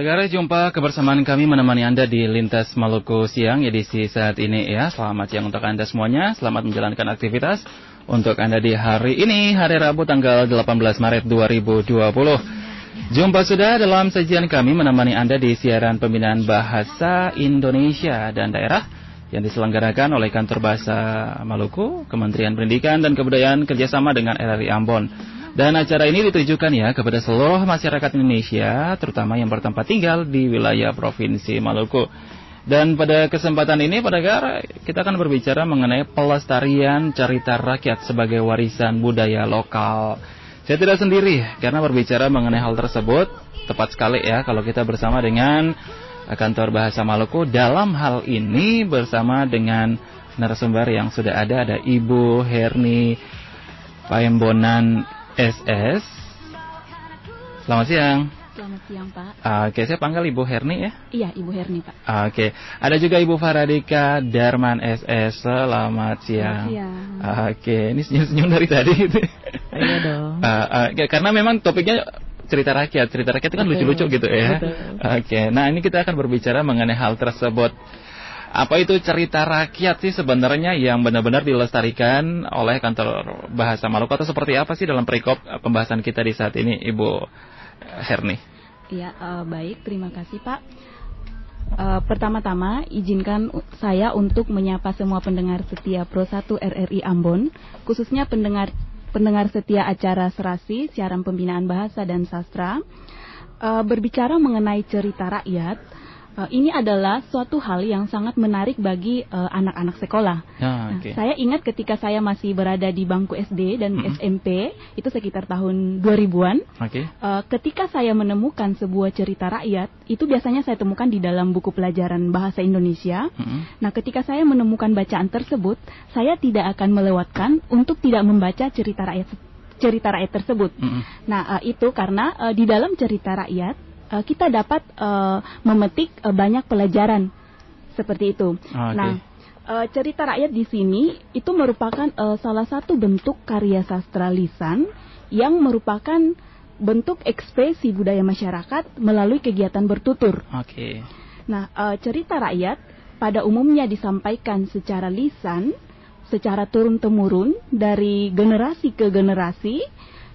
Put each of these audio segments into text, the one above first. Pendengar, jumpa kebersamaan kami menemani Anda di Lintas Maluku Siang edisi saat ini ya. Selamat siang untuk Anda semuanya, selamat menjalankan aktivitas untuk Anda di hari ini, hari Rabu tanggal 18 Maret 2020. Jumpa sudah dalam sajian kami menemani Anda di siaran pembinaan bahasa Indonesia dan daerah yang diselenggarakan oleh Kantor Bahasa Maluku, Kementerian Pendidikan dan Kebudayaan kerjasama dengan RRI Ambon. Dan acara ini ditujukan ya kepada seluruh masyarakat Indonesia, terutama yang bertempat tinggal di wilayah Provinsi Maluku. Dan pada kesempatan ini, pendengar, kita akan berbicara mengenai pelestarian cerita rakyat sebagai warisan budaya lokal. Saya tidak sendiri, karena berbicara mengenai hal tersebut tepat sekali ya kalau kita bersama dengan Kantor Bahasa Maluku dalam hal ini bersama dengan narasumber yang sudah ada Ibu Herni Paembonan SS. Selamat siang. Selamat siang, Pak. Oke, saya panggil Ibu Herni ya. Iya, Ibu Herni, Pak. Oke, ada juga Ibu Faradika Darman SS. Selamat siang. Selamat siang. Oke, ini senyum-senyum dari tadi. Iya dong. Karena memang topiknya cerita rakyat itu kan lucu-lucu gitu ya. Oke, nah ini kita akan berbicara mengenai hal tersebut. Apa itu cerita rakyat sih sebenarnya yang benar-benar dilestarikan oleh Kantor Bahasa Maluku, atau seperti apa sih dalam perikop pembahasan kita di saat ini, Ibu Herni? Ya, baik, terima kasih, Pak. Pertama-tama izinkan saya untuk menyapa semua pendengar setia Pro 1 RRI Ambon, khususnya pendengar setia acara Serasi, siaran pembinaan bahasa dan sastra. Berbicara mengenai cerita rakyat, ini adalah suatu hal yang sangat menarik bagi anak-anak sekolah. Okay. Nah, saya ingat ketika saya masih berada di bangku SD dan SMP, itu sekitar tahun 2000-an. Okay. Ketika saya menemukan sebuah cerita rakyat, itu biasanya saya temukan di dalam buku pelajaran bahasa Indonesia. Nah, ketika saya menemukan bacaan tersebut, saya tidak akan melewatkan untuk tidak membaca cerita rakyat tersebut. Nah, itu karena di dalam cerita rakyat kita dapat memetik banyak pelajaran seperti itu. Okay. Nah, cerita rakyat di sini itu merupakan salah satu bentuk karya sastra lisan yang merupakan bentuk ekspresi budaya masyarakat melalui kegiatan bertutur. Oke. Okay. Nah, cerita rakyat pada umumnya disampaikan secara lisan, secara turun temurun dari generasi ke generasi.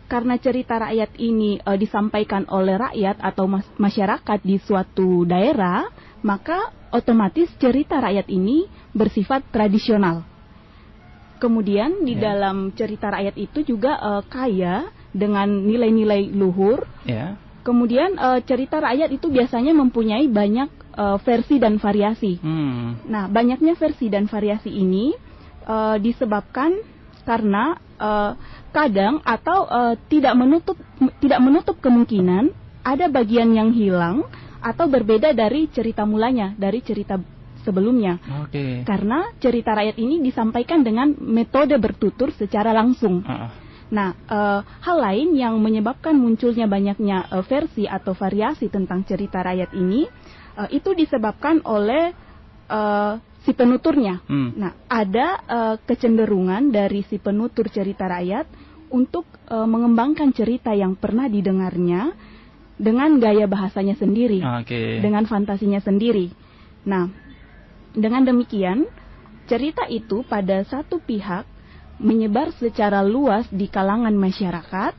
Karena cerita rakyat ini disampaikan oleh rakyat atau masyarakat di suatu daerah, maka otomatis cerita rakyat ini bersifat tradisional. Kemudian di dalam cerita rakyat itu juga kaya dengan nilai-nilai luhur. Kemudian cerita rakyat itu biasanya mempunyai banyak versi dan variasi. Nah, banyaknya versi dan variasi ini disebabkan karena kadang atau tidak menutup kemungkinan ada bagian yang hilang atau berbeda dari cerita mulanya, dari cerita sebelumnya. Okay. Karena cerita rakyat ini disampaikan dengan metode bertutur secara langsung. Nah, hal lain yang menyebabkan munculnya banyaknya versi atau variasi tentang cerita rakyat ini itu disebabkan oleh si penuturnya. Nah, ada kecenderungan dari si penutur cerita rakyat untuk mengembangkan cerita yang pernah didengarnya dengan gaya bahasanya sendiri, dengan fantasinya sendiri. Nah, dengan demikian, cerita itu pada satu pihak menyebar secara luas di kalangan masyarakat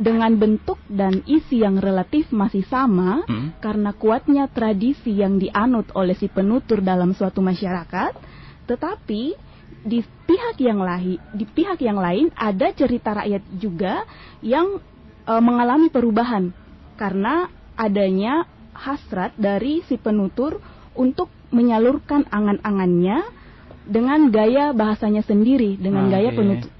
dengan bentuk dan isi yang relatif masih sama, karena kuatnya tradisi yang dianut oleh si penutur dalam suatu masyarakat. Tetapi di pihak yang lain ada cerita rakyat juga yang mengalami perubahan karena adanya hasrat dari si penutur untuk menyalurkan angan-angannya dengan gaya bahasanya sendiri, dengan gaya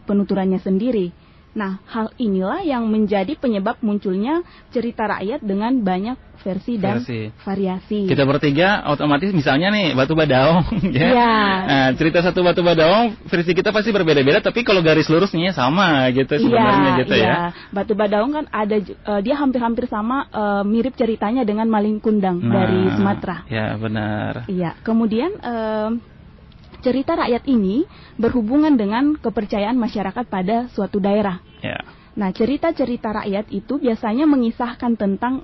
penuturannya sendiri. Nah, hal inilah yang menjadi penyebab munculnya cerita rakyat dengan banyak versi dan variasi. Kita bertiga otomatis misalnya nih Batu Badawong Nah, cerita satu Batu Badawong versi kita pasti berbeda-beda, tapi kalau garis lurusnya sama gitu sebenarnya Batu Badawong kan ada dia hampir-hampir sama, mirip ceritanya dengan Malin Kundang dari Sumatera. Ya, benar. Iya, kemudian cerita rakyat ini berhubungan dengan kepercayaan masyarakat pada suatu daerah. Nah, cerita-cerita rakyat itu biasanya mengisahkan tentang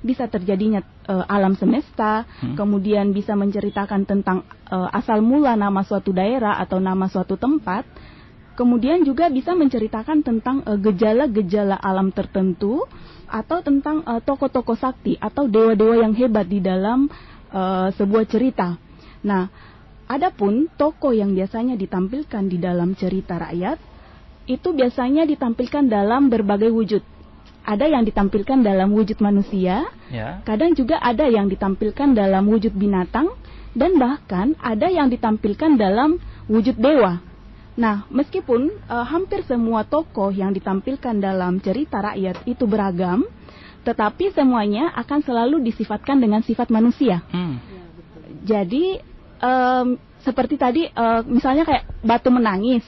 bisa terjadinya alam semesta, kemudian bisa menceritakan tentang asal mula nama suatu daerah atau nama suatu tempat, kemudian juga bisa menceritakan tentang gejala-gejala alam tertentu, atau tentang tokoh-tokoh sakti atau dewa-dewa yang hebat di dalam sebuah cerita. Nah, adapun tokoh yang biasanya ditampilkan di dalam cerita rakyat, itu biasanya ditampilkan dalam berbagai wujud. Ada yang ditampilkan dalam wujud manusia, kadang juga ada yang ditampilkan dalam wujud binatang, dan bahkan ada yang ditampilkan dalam wujud dewa. Nah, meskipun hampir semua tokoh yang ditampilkan dalam cerita rakyat itu beragam, tetapi semuanya akan selalu disifatkan dengan sifat manusia. Jadi, seperti tadi, misalnya kayak Batu Menangis.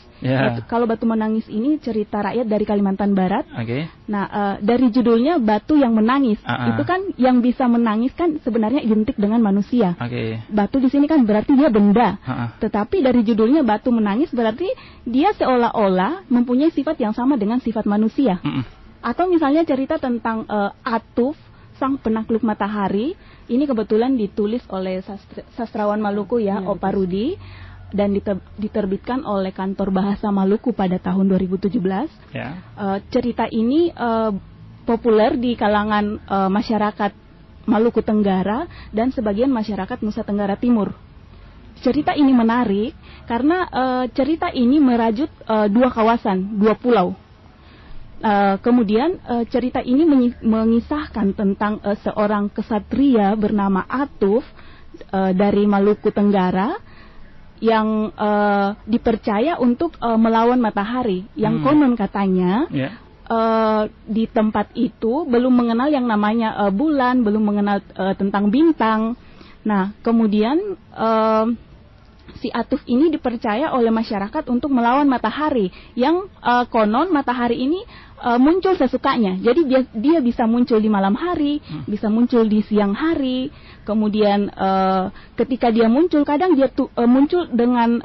Kalau Batu Menangis ini cerita rakyat dari Kalimantan Barat. Nah, dari judulnya Batu yang Menangis, itu kan yang bisa menangis kan sebenarnya identik dengan manusia. Batu di sini kan berarti dia benda. Tetapi dari judulnya Batu Menangis berarti dia seolah-olah mempunyai sifat yang sama dengan sifat manusia. Atau misalnya cerita tentang Atuf sang Penakluk Matahari. Ini kebetulan ditulis oleh sastrawan Maluku Opa Rudi, dan diterbitkan oleh Kantor Bahasa Maluku pada tahun 2017. Cerita ini populer di kalangan masyarakat Maluku Tenggara dan sebagian masyarakat Nusa Tenggara Timur. Cerita ini menarik karena cerita ini merajut dua kawasan, dua pulau. Kemudian cerita ini mengisahkan tentang seorang kesatria bernama Atuf dari Maluku Tenggara yang dipercaya untuk melawan matahari, yang konon katanya di tempat itu belum mengenal yang namanya bulan, belum mengenal tentang bintang. Nah, kemudian si Atuf ini dipercaya oleh masyarakat untuk melawan matahari, yang konon matahari ini muncul sesukanya. Jadi dia bisa muncul di malam hari, bisa muncul di siang hari. Kemudian ketika dia muncul, kadang dia muncul dengan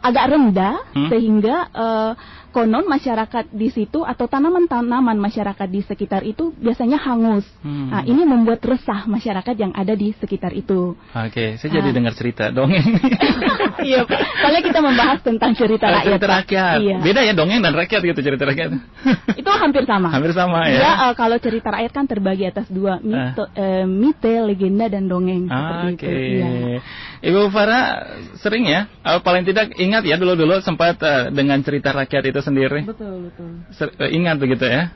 agak rendah, sehingga konon masyarakat di situ atau tanaman-tanaman masyarakat di sekitar itu biasanya hangus. Nah, ini membuat resah masyarakat yang ada di sekitar itu. Saya jadi dengar cerita dongeng. Iya, Pak. Soalnya kita membahas tentang cerita rakyat. Cerita rakyat. Iya. Beda ya dongeng dan rakyat gitu, cerita rakyat. Itu hampir sama. Hampir sama ya. Ya, kalau cerita rakyat kan terbagi atas dua, mite, legenda, dan dongeng. Itu. Iya. Ibu Farah sering ya, paling tidak ingat ya dulu-dulu sempat dengan cerita rakyat itu sendiri. Betul. Ingat begitu ya?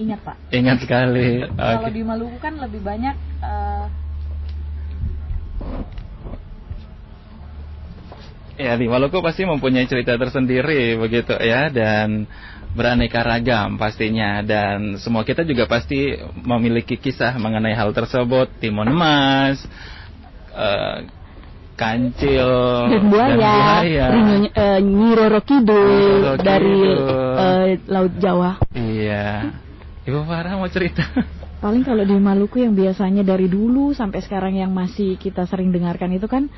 Ingat, Pak. Ingat sekali. Kalau di Maluku kan lebih banyak. Ya, di Maluku pasti mempunyai cerita tersendiri begitu ya, dan beraneka ragam pastinya, dan semua kita juga pasti memiliki kisah mengenai hal tersebut. Timun Emas, Kancil, dan buaya. Nyirorokidu dari Laut Jawa. Iya. Ibu Farah mau cerita? Paling kalau di Maluku yang biasanya dari dulu sampai sekarang yang masih kita sering dengarkan itu kan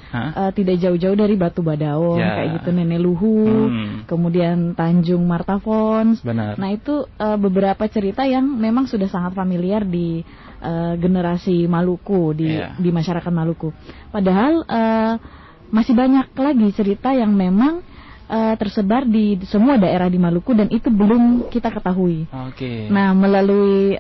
tidak jauh-jauh dari Batu Badawong, kayak gitu, Nenek Luhu, kemudian Tanjung Martafons. Nah, itu beberapa cerita yang memang sudah sangat familiar di generasi Maluku, di masyarakat Maluku. Padahal masih banyak lagi cerita yang memang tersebar di semua daerah di Maluku, dan itu belum kita ketahui. Nah, melalui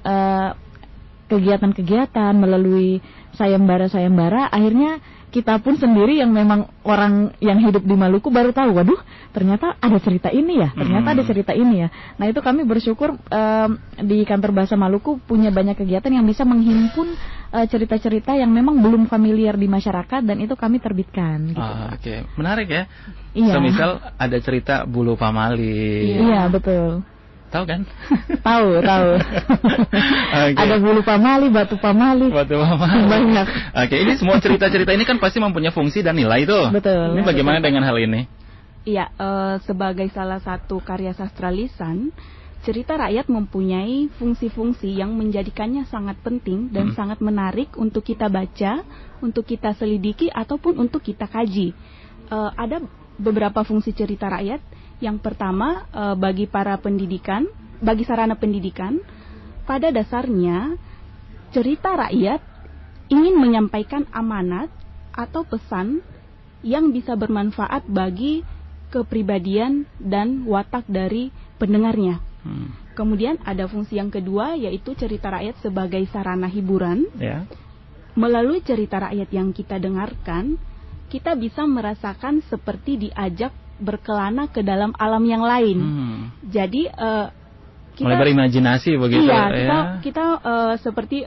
kegiatan-kegiatan, melalui sayembara-sayembara, akhirnya kita pun sendiri yang memang orang yang hidup di Maluku baru tahu, waduh, ternyata ada cerita ini ya, ternyata ada cerita ini ya. Nah, itu kami bersyukur di Kantor Bahasa Maluku punya banyak kegiatan yang bisa menghimpun cerita-cerita yang memang belum familiar di masyarakat, dan itu kami terbitkan. Gitu. Menarik ya. Iya. Misal ada cerita Bulu Pamali. Iya, betul. Tahu kan? Tahu. Ada Bulu Pamali, Batu Pamali. Banyak. Ini semua cerita-cerita ini kan pasti mempunyai fungsi dan nilai tuh. Betul. Ini bagaimana dengan hal ini? Iya, sebagai salah satu karya sastra lisan, cerita rakyat mempunyai fungsi-fungsi yang menjadikannya sangat penting dan sangat menarik untuk kita baca, untuk kita selidiki, ataupun untuk kita kaji. Ada beberapa fungsi cerita rakyat. Yang pertama, bagi para pendidikan, bagi sarana pendidikan, pada dasarnya cerita rakyat ingin menyampaikan amanat atau pesan yang bisa bermanfaat bagi kepribadian dan watak dari pendengarnya. Kemudian ada fungsi yang kedua, yaitu cerita rakyat sebagai sarana hiburan. Ya. Melalui cerita rakyat yang kita dengarkan, kita bisa merasakan seperti diajak berkelana ke dalam alam yang lain. Jadi kita mulai berimajinasi begitu. Iya, kita seperti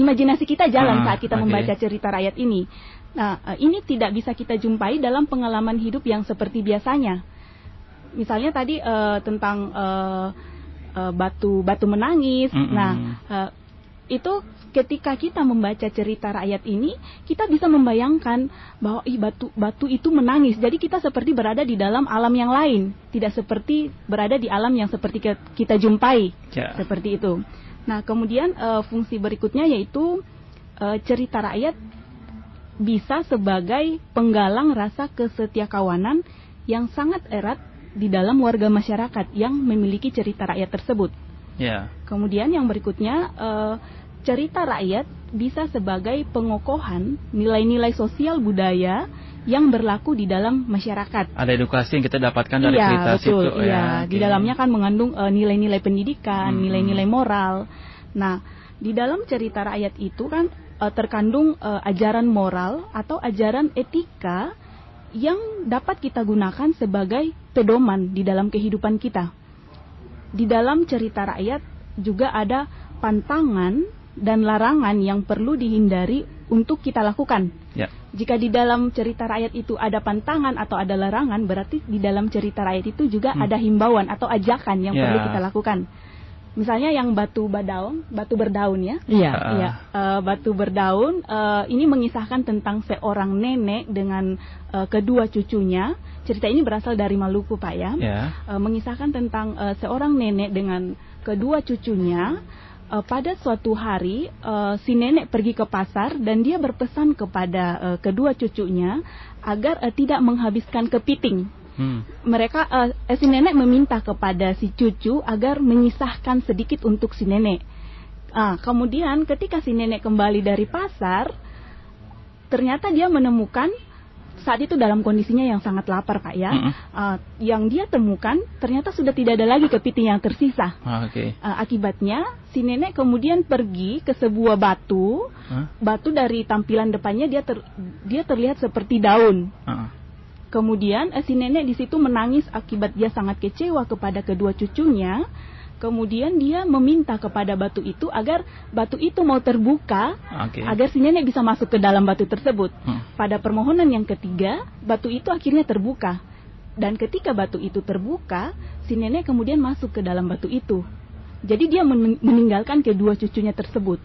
imajinasi kita jalan saat kita membaca cerita rakyat ini. Nah, ini tidak bisa kita jumpai dalam pengalaman hidup yang seperti biasanya. Misalnya tadi tentang batu menangis. Nah, itu ketika kita membaca cerita rakyat ini, kita bisa membayangkan bahwa batu itu menangis. Jadi kita seperti berada di dalam alam yang lain, tidak seperti berada di alam yang seperti kita jumpai. Yeah. Seperti itu. Nah, kemudian fungsi berikutnya yaitu cerita rakyat bisa sebagai penggalang rasa kesetiakawanan yang sangat erat di dalam warga masyarakat yang memiliki cerita rakyat tersebut. Yeah. Kemudian yang berikutnya, cerita rakyat bisa sebagai pengokohan nilai-nilai sosial budaya yang berlaku di dalam masyarakat. Ada edukasi yang kita dapatkan dari cerita itu. Iya, di dalamnya kan mengandung nilai-nilai pendidikan, nilai-nilai moral. Nah, di dalam cerita rakyat itu kan terkandung ajaran moral atau ajaran etika yang dapat kita gunakan sebagai pedoman di dalam kehidupan kita. Di dalam cerita rakyat juga ada pantangan dan larangan yang perlu dihindari untuk kita lakukan. Ya. Jika di dalam cerita rakyat itu ada pantangan atau ada larangan, berarti di dalam cerita rakyat itu juga ada himbauan atau ajakan yang perlu kita lakukan. Misalnya yang batu berdaun ya. Iya. Batu berdaun ini mengisahkan tentang seorang nenek dengan kedua cucunya. Cerita ini berasal dari Maluku, Pak ya. Mengisahkan tentang seorang nenek dengan kedua cucunya. Pada suatu hari si nenek pergi ke pasar dan dia berpesan kepada kedua cucunya agar tidak menghabiskan kepiting. Si nenek meminta kepada si cucu agar menyisahkan sedikit untuk si nenek. Kemudian ketika si nenek kembali dari pasar, ternyata dia menemukan saat itu dalam kondisinya yang sangat lapar, Pak ya. Yang dia temukan ternyata sudah tidak ada lagi kepiting yang tersisa. Akibatnya si nenek kemudian pergi ke sebuah batu. Batu dari tampilan depannya dia terlihat seperti daun. Kemudian si nenek di situ menangis akibat dia sangat kecewa kepada kedua cucunya. Kemudian dia meminta kepada batu itu agar batu itu mau terbuka, agar si nenek bisa masuk ke dalam batu tersebut. Pada permohonan yang ketiga, batu itu akhirnya terbuka. Dan ketika batu itu terbuka, si nenek kemudian masuk ke dalam batu itu. Jadi dia meninggalkan kedua cucunya tersebut.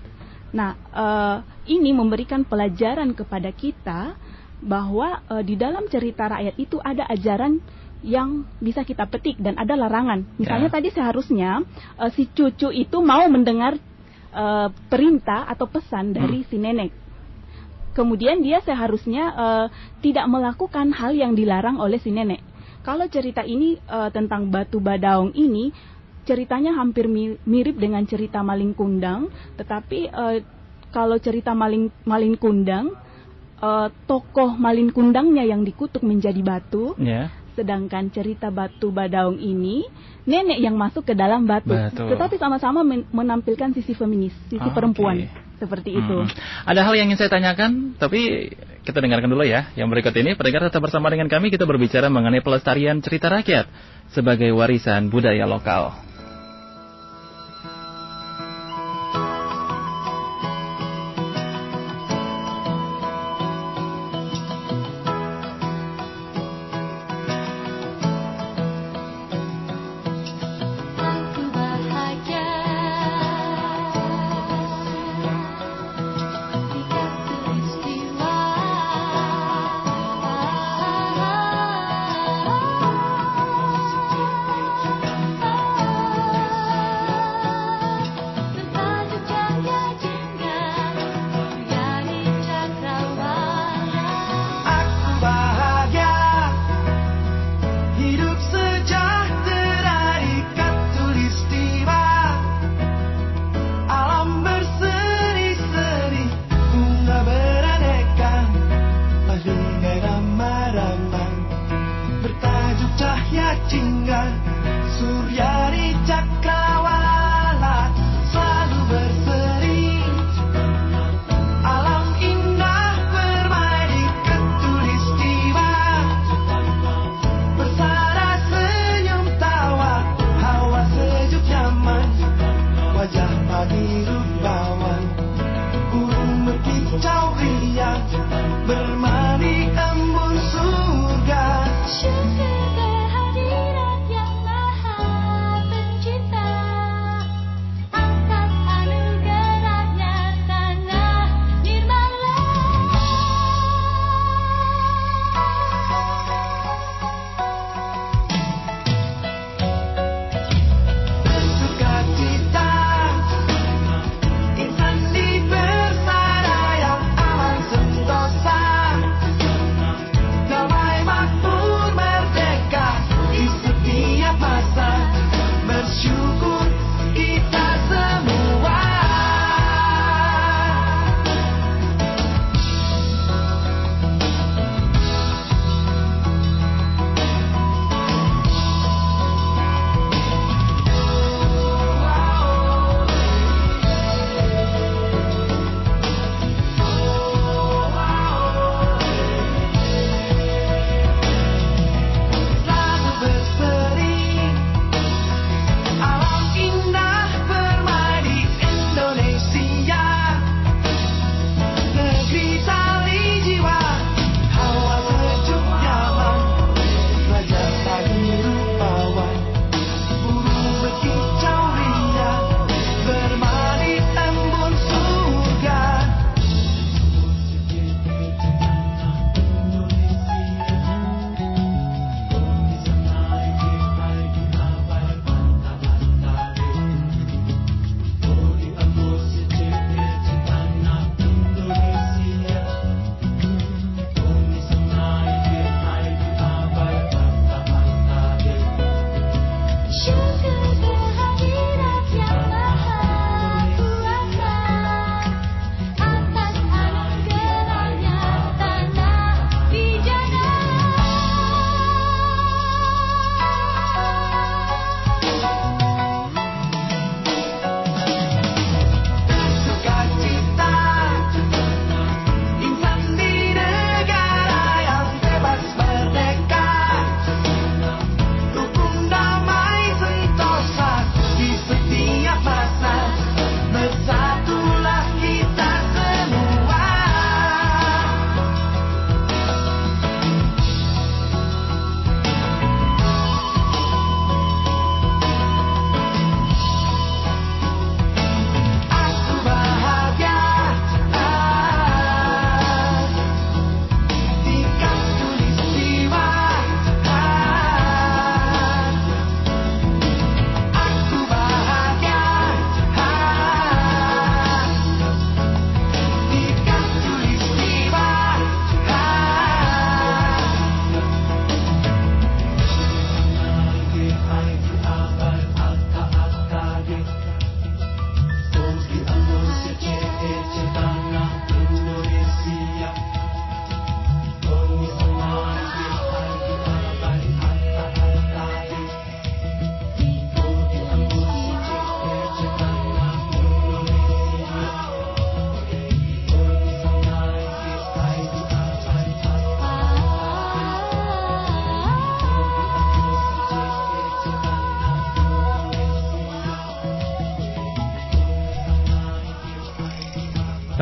Nah, ini memberikan pelajaran kepada kita bahwa di dalam cerita rakyat itu ada ajaran yang bisa kita petik dan ada larangan. Misalnya tadi seharusnya si cucu itu mau mendengar perintah atau pesan dari si nenek. Kemudian dia seharusnya tidak melakukan hal yang dilarang oleh si nenek. Kalau cerita ini tentang Batu Badawong ini, ceritanya hampir mirip dengan cerita Malin Kundang, tetapi kalau cerita Malin Kundang, tokoh Malin Kundangnya yang dikutuk menjadi batu, sedangkan cerita Batu Badawong ini nenek yang masuk ke dalam batu. Tetapi sama-sama menampilkan sisi feminis, sisi perempuan, seperti itu. Ada hal yang ingin saya tanyakan, tapi kita dengarkan dulu ya. Yang berikut ini, pendengar tetap bersama dengan kami, kita berbicara mengenai pelestarian cerita rakyat sebagai warisan budaya lokal. Jingga Suryari Cakrawala selalu berseri, alam indah bermain di Katulistiwa, bersara senyum tawa, hawa sejuk nyaman, wajah padiru bawan, burung berkicau riang, bermani embun surga.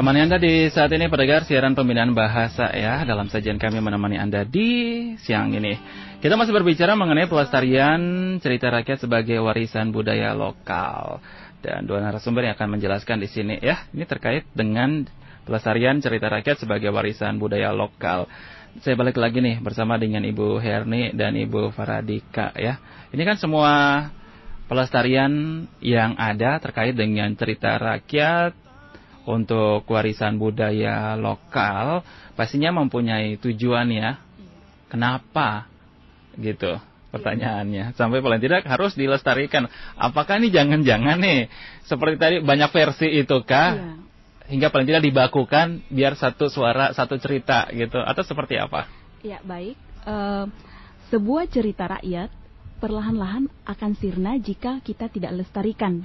Menemani Anda di saat ini pendengar siaran pembinaan bahasa ya, dalam sajian kami menemani Anda di siang ini. Kita masih berbicara mengenai pelestarian cerita rakyat sebagai warisan budaya lokal. Dan dua narasumber yang akan menjelaskan di sini ya, ini terkait dengan pelestarian cerita rakyat sebagai warisan budaya lokal. Saya balik lagi nih bersama dengan Ibu Herni dan Ibu Faradika ya. Ini kan semua pelestarian yang ada terkait dengan cerita rakyat untuk warisan budaya lokal pastinya mempunyai tujuan ya. Kenapa? Gitu pertanyaannya. Sampai paling tidak harus dilestarikan. Apakah ini jangan-jangan nih seperti tadi banyak versi itu kah? Iya. Hingga paling tidak dibakukan biar satu suara, satu cerita gitu, atau seperti apa? Ya, baik. Sebuah cerita rakyat perlahan-lahan akan sirna jika kita tidak lestarikan.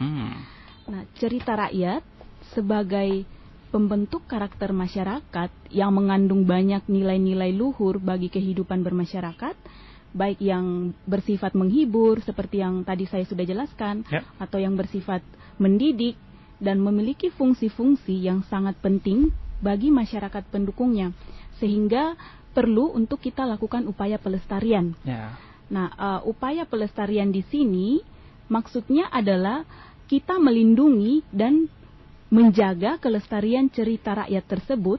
Nah, cerita rakyat sebagai pembentuk karakter masyarakat yang mengandung banyak nilai-nilai luhur bagi kehidupan bermasyarakat, baik yang bersifat menghibur seperti yang tadi saya sudah jelaskan, atau yang bersifat mendidik dan memiliki fungsi-fungsi yang sangat penting bagi masyarakat pendukungnya, sehingga perlu untuk kita lakukan upaya pelestarian. Nah, upaya pelestarian di sini maksudnya adalah kita melindungi dan menjaga kelestarian cerita rakyat tersebut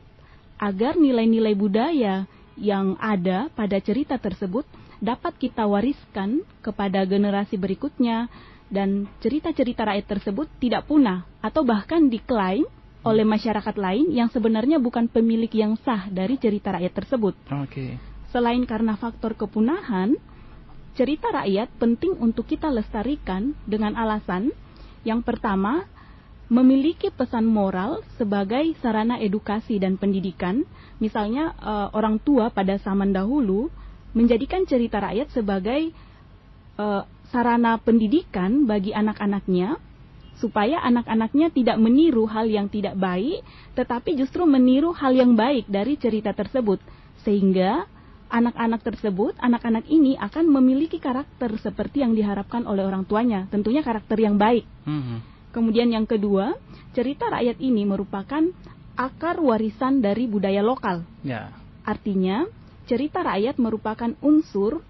agar nilai-nilai budaya yang ada pada cerita tersebut dapat kita wariskan kepada generasi berikutnya dan cerita-cerita rakyat tersebut tidak punah atau bahkan diklaim oleh masyarakat lain yang sebenarnya bukan pemilik yang sah dari cerita rakyat tersebut. Selain karena faktor kepunahan, cerita rakyat penting untuk kita lestarikan dengan alasan yang pertama, memiliki pesan moral sebagai sarana edukasi dan pendidikan. Misalnya orang tua pada zaman dahulu menjadikan cerita rakyat sebagai sarana pendidikan bagi anak-anaknya, supaya anak-anaknya tidak meniru hal yang tidak baik, tetapi justru meniru hal yang baik dari cerita tersebut. Sehingga anak-anak ini akan memiliki karakter seperti yang diharapkan oleh orang tuanya, tentunya karakter yang baik. Kemudian yang kedua, cerita rakyat ini merupakan akar warisan dari budaya lokal. Artinya, cerita rakyat merupakan unsur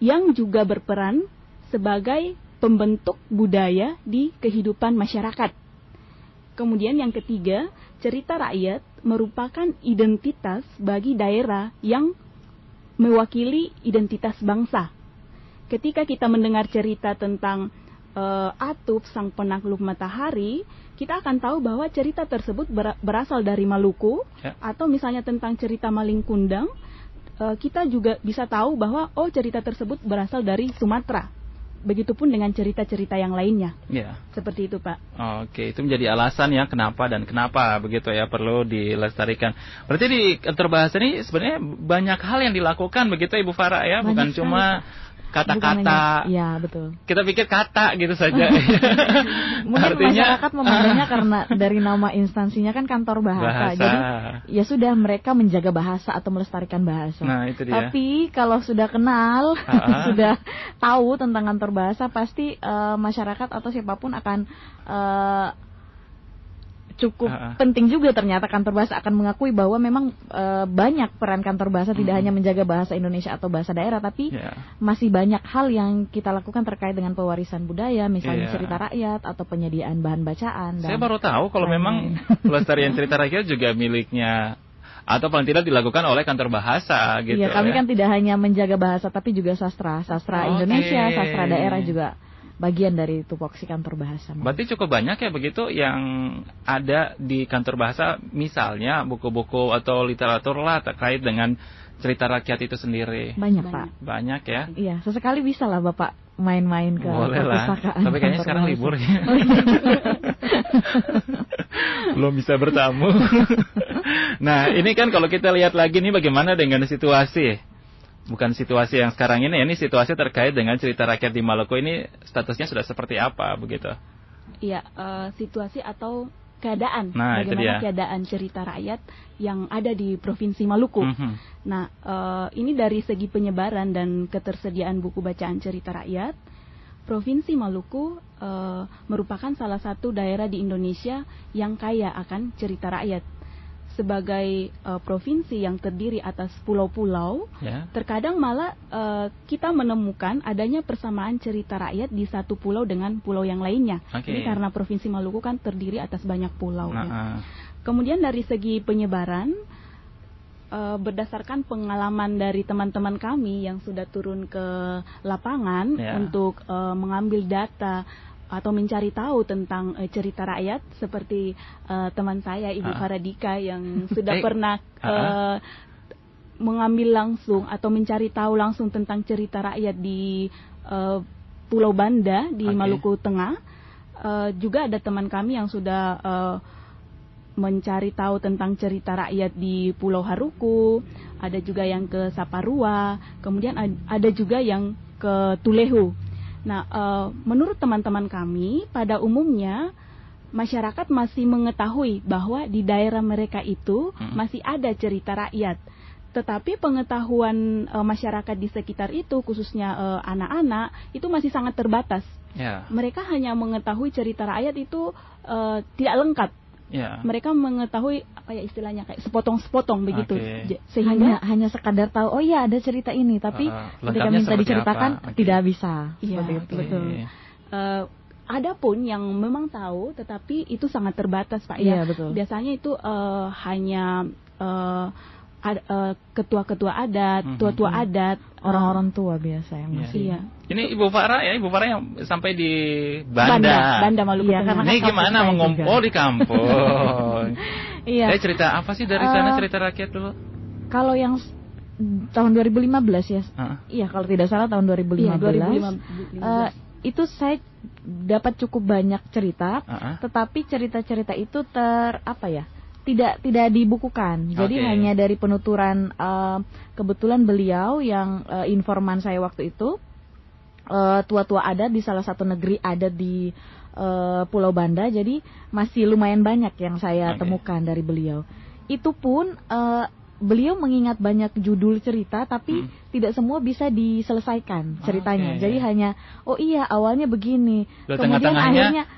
yang juga berperan sebagai pembentuk budaya di kehidupan masyarakat. Kemudian yang ketiga, cerita rakyat merupakan identitas bagi daerah yang mewakili identitas bangsa. Ketika kita mendengar cerita tentang Atuf sang penakluk Matahari, kita akan tahu bahwa cerita tersebut berasal dari Maluku. Atau misalnya tentang cerita Malin Kundang, kita juga bisa tahu bahwa cerita tersebut berasal dari Sumatera. Begitupun dengan cerita-cerita yang lainnya. Seperti itu, Pak. Itu menjadi alasan ya kenapa begitu ya perlu dilestarikan. Berarti di Kantor Bahasa ini sebenarnya banyak hal yang dilakukan begitu Ibu Farah ya, bukan cuma kata-kata. Iya, betul. Kita pikir kata gitu saja. Mungkin masyarakat memandangnya karena dari nama instansinya kan Kantor Bahasa. Jadi ya sudah, mereka menjaga bahasa atau melestarikan bahasa. Nah, itu dia. Tapi kalau sudah kenal, sudah tahu tentang Kantor Bahasa, pasti masyarakat atau siapapun akan cukup penting juga ternyata Kantor Bahasa akan mengakui bahwa memang banyak peran Kantor Bahasa, tidak hanya menjaga bahasa Indonesia atau bahasa daerah, tapi masih banyak hal yang kita lakukan terkait dengan pewarisan budaya, misalnya cerita rakyat atau penyediaan bahan bacaan. Saya baru tahu kalau memang pelestarian cerita rakyat juga miliknya atau paling tidak dilakukan oleh Kantor Bahasa gitu. Iya, kami kan tidak hanya menjaga bahasa tapi juga sastra Indonesia, sastra daerah juga bagian dari tupoksi Kantor Bahasa. Berarti cukup banyak ya begitu yang ada di Kantor Bahasa, misalnya buku-buku atau literatur lah terkait dengan cerita rakyat itu sendiri. Banyak, Pak. Banyak ya. Iya, sesekali bisa lah Bapak main-main ke perpustakaan. Tapi kayaknya sekarang libur ya. Belum bisa bertamu. Nah, ini kan kalau kita lihat lagi nih bagaimana dengan situasi. Bukan situasi yang sekarang ini situasi terkait dengan cerita rakyat di Maluku ini statusnya sudah seperti apa begitu? Iya, situasi atau keadaan, bagaimana keadaan cerita rakyat yang ada di Provinsi Maluku. Nah, ini dari segi penyebaran dan ketersediaan buku bacaan cerita rakyat, Provinsi Maluku merupakan salah satu daerah di Indonesia yang kaya akan cerita rakyat. Sebagai provinsi yang terdiri atas pulau-pulau, terkadang malah kita menemukan adanya persamaan cerita rakyat di satu pulau dengan pulau yang lainnya. Ini karena Provinsi Maluku kan terdiri atas banyak pulau. Kemudian dari segi penyebaran, berdasarkan pengalaman dari teman-teman kami yang sudah turun ke lapangan untuk mengambil data atau mencari tahu tentang cerita rakyat, seperti teman saya Ibu Faradika yang sudah pernah mengambil langsung atau mencari tahu langsung tentang cerita rakyat di Pulau Banda di Maluku Tengah. Juga ada teman kami yang sudah mencari tahu tentang cerita rakyat di Pulau Haruku, ada juga yang ke Saparua, kemudian ada juga yang ke Tulehu. Nah, menurut teman-teman kami, pada umumnya masyarakat masih mengetahui bahwa di daerah mereka itu masih ada cerita rakyat. Tetapi pengetahuan masyarakat di sekitar itu, khususnya anak-anak, itu masih sangat terbatas. Yeah. Mereka hanya mengetahui cerita rakyat itu tidak lengkap. Yeah. Mereka mengetahui apa ya istilahnya kayak sepotong-sepotong begitu, okay. Sehingga hanya sekadar tahu oh ya ada cerita ini, tapi ketika minta diceritakan okay. tidak bisa. Yeah, seperti itu. Okay. Betul. Ada pun yang memang tahu, tetapi itu sangat terbatas, Pak. Yeah, ya, betul. Biasanya itu hanya ketua-ketua adat, tua-tua adat, orang-orang tua biasa yang masih. Iya. Ini Ibu Farah ya, Ibu Farah yang sampai di Banda Maluku Tenggara. Ini gimana mengompol di kampung? Iya. Saya cerita apa sih dari sana, cerita rakyat dulu? Kalau yang tahun 2015 ya. Iya, kalau tidak salah tahun 2015. Iya, 2015. Itu saya dapat cukup banyak cerita, tetapi cerita-cerita itu tidak dibukukan. Jadi hanya dari penuturan, kebetulan beliau yang informan saya waktu itu tua-tua adat di salah satu negeri adat di Pulau Banda. Jadi masih lumayan banyak yang saya temukan dari beliau. Itu pun beliau mengingat banyak judul cerita, tapi tidak semua bisa diselesaikan ceritanya. Jadi hanya oh iya awalnya begini, kemudian akhirnya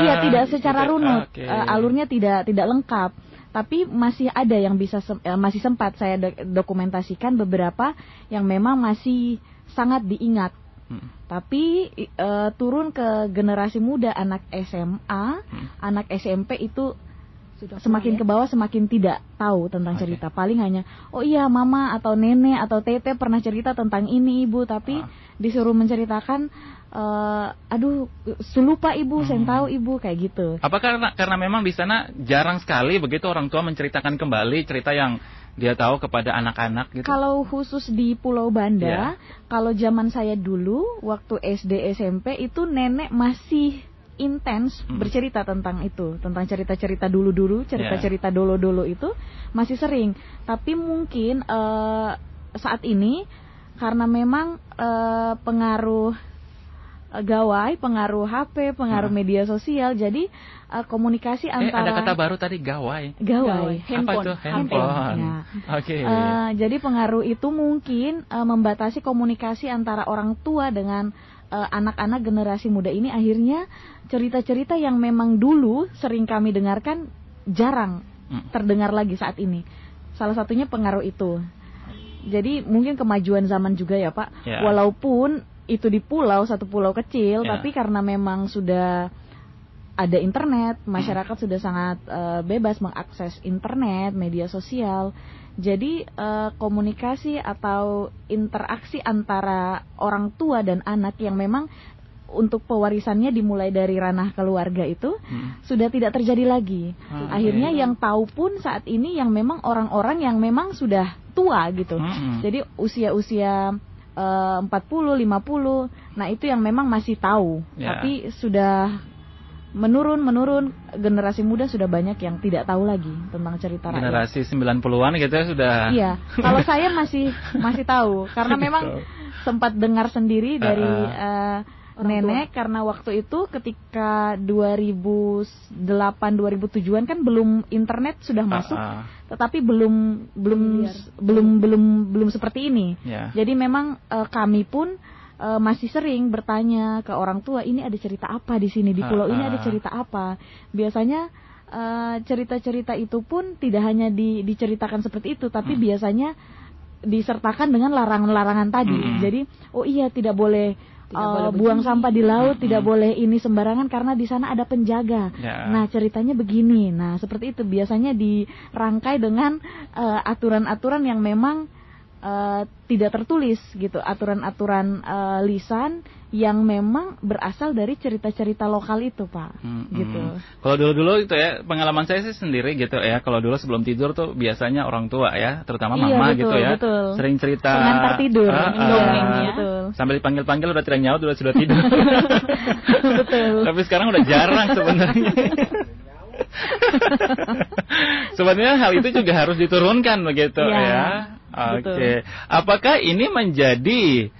iya tidak secara runut, alurnya tidak lengkap. Tapi masih ada yang bisa masih sempat saya dokumentasikan beberapa yang memang masih sangat diingat. Tapi turun ke generasi muda, anak SMA, anak SMP itu semakin ke bawah semakin tidak tahu tentang cerita. Paling hanya oh iya mama atau nenek atau tete pernah cerita tentang ini ibu, tapi disuruh menceritakan aduh lupa ibu, saya tahu ibu, kayak gitu. Apa karena memang di sana jarang sekali begitu orang tua menceritakan kembali cerita yang dia tahu kepada anak-anak gitu? Kalau khusus di Pulau Banda, kalau zaman saya dulu waktu SD SMP itu nenek masih intens bercerita tentang itu, tentang cerita-cerita dulu-dulu, cerita-cerita dolo-dolo itu masih sering. Tapi mungkin saat ini karena memang pengaruh gawai, pengaruh HP, pengaruh media sosial, jadi komunikasi antara ada kata baru tadi, gawai, handphone. Apa itu? handphone. Ya. Jadi pengaruh itu mungkin membatasi komunikasi antara orang tua dengan anak-anak generasi muda ini. Akhirnya cerita-cerita yang memang dulu sering kami dengarkan jarang terdengar lagi saat ini. Salah satunya pengaruh itu. Jadi mungkin kemajuan zaman juga ya Pak. Yeah. Walaupun itu di pulau, satu pulau kecil, tapi karena memang sudah ada internet, masyarakat sudah sangat bebas mengakses internet, media sosial. Jadi komunikasi atau interaksi antara orang tua dan anak yang memang untuk pewarisannya dimulai dari ranah keluarga itu sudah tidak terjadi lagi. Akhirnya yang tahu pun saat ini yang memang orang-orang yang memang sudah tua gitu. Jadi usia-usia 40, 50, nah itu yang memang masih tahu. Tapi sudah menurun, generasi muda sudah banyak yang tidak tahu lagi tentang cerita rakyat. Generasi 90-an gitu ya sudah. Iya, kalau saya masih tahu karena memang sempat dengar sendiri dari nenek, karena waktu itu ketika 2008-2007an kan belum internet sudah masuk, tetapi belum seperti ini. Yeah. Jadi memang kami pun masih sering bertanya ke orang tua, ini ada cerita apa di sini, di pulau ini ada cerita apa. Biasanya cerita-cerita itu pun tidak hanya diceritakan seperti itu, tapi biasanya disertakan dengan larangan-larangan tadi. Jadi oh iya tidak boleh buang sampah di laut, tidak boleh ini sembarangan karena di sana ada penjaga. Nah ceritanya begini, nah seperti itu. Biasanya dirangkai dengan aturan-aturan yang memang tidak tertulis gitu, aturan-aturan lisan yang memang berasal dari cerita-cerita lokal itu Pak. Gitu. Kalau dulu-dulu itu ya, pengalaman saya sih sendiri gitu ya, kalau dulu sebelum tidur tuh biasanya orang tua ya, terutama mama gitu ya, sering cerita pengantar tidur, sambil dipanggil-panggil udah tidak nyaut, sudah tidur. Betul. Tapi sekarang udah jarang sebenarnya. Sebenarnya hal itu juga harus diturunkan begitu ya. Apakah ini menjadi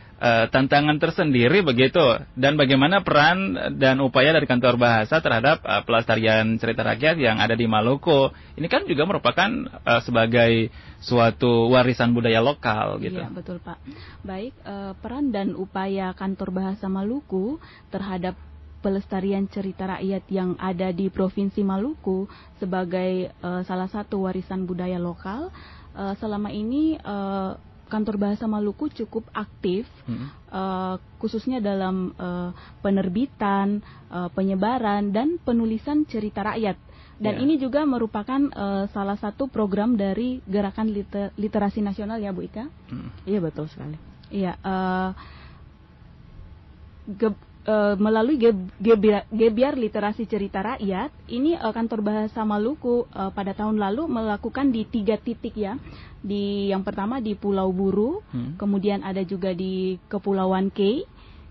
tantangan tersendiri begitu, dan bagaimana peran dan upaya dari Kantor Bahasa terhadap pelestarian cerita rakyat yang ada di Maluku. Ini kan juga merupakan sebagai suatu warisan budaya lokal gitu. Iya, betul Pak. Baik, peran dan upaya Kantor Bahasa Maluku terhadap pelestarian cerita rakyat yang ada di Provinsi Maluku sebagai salah satu warisan budaya lokal, selama ini Kantor Bahasa Maluku cukup aktif, khususnya dalam penerbitan, penyebaran, dan penulisan cerita rakyat. Dan ini juga merupakan salah satu program dari Gerakan Literasi Nasional ya Bu Ika? Iya, betul sekali. Iya, melalui Gebyar Literasi Cerita Rakyat ini Kantor Bahasa Maluku pada tahun lalu melakukan di 3 titik ya. Di yang pertama di Pulau Buru, kemudian ada juga di Kepulauan Kei,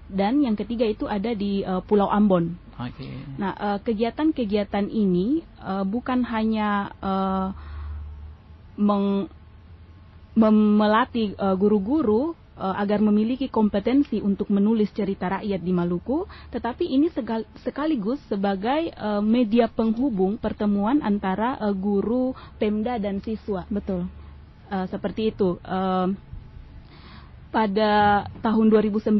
dan yang ketiga itu ada di Pulau Ambon. Okay. Nah, kegiatan-kegiatan ini bukan hanya melatih guru-guru agar memiliki kompetensi untuk menulis cerita rakyat di Maluku, tetapi ini sekaligus sebagai media penghubung pertemuan antara guru, Pemda, dan siswa. Betul. Seperti itu. Pada tahun 2019,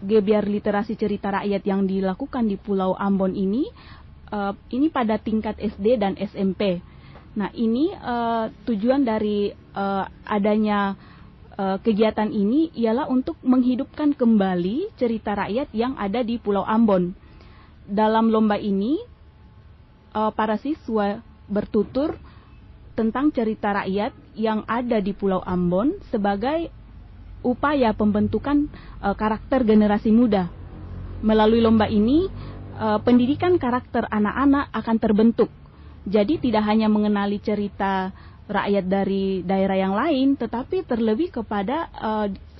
Gebyar Literasi Cerita Rakyat yang dilakukan di Pulau Ambon ini pada tingkat SD dan SMP. Nah, ini tujuan dari adanya kegiatan ini ialah untuk menghidupkan kembali cerita rakyat yang ada di Pulau Ambon. Dalam lomba ini, para siswa bertutur tentang cerita rakyat yang ada di Pulau Ambon sebagai upaya pembentukan karakter generasi muda. Melalui lomba ini, pendidikan karakter anak-anak akan terbentuk. Jadi tidak hanya mengenali cerita rakyat dari daerah yang lain, tetapi terlebih kepada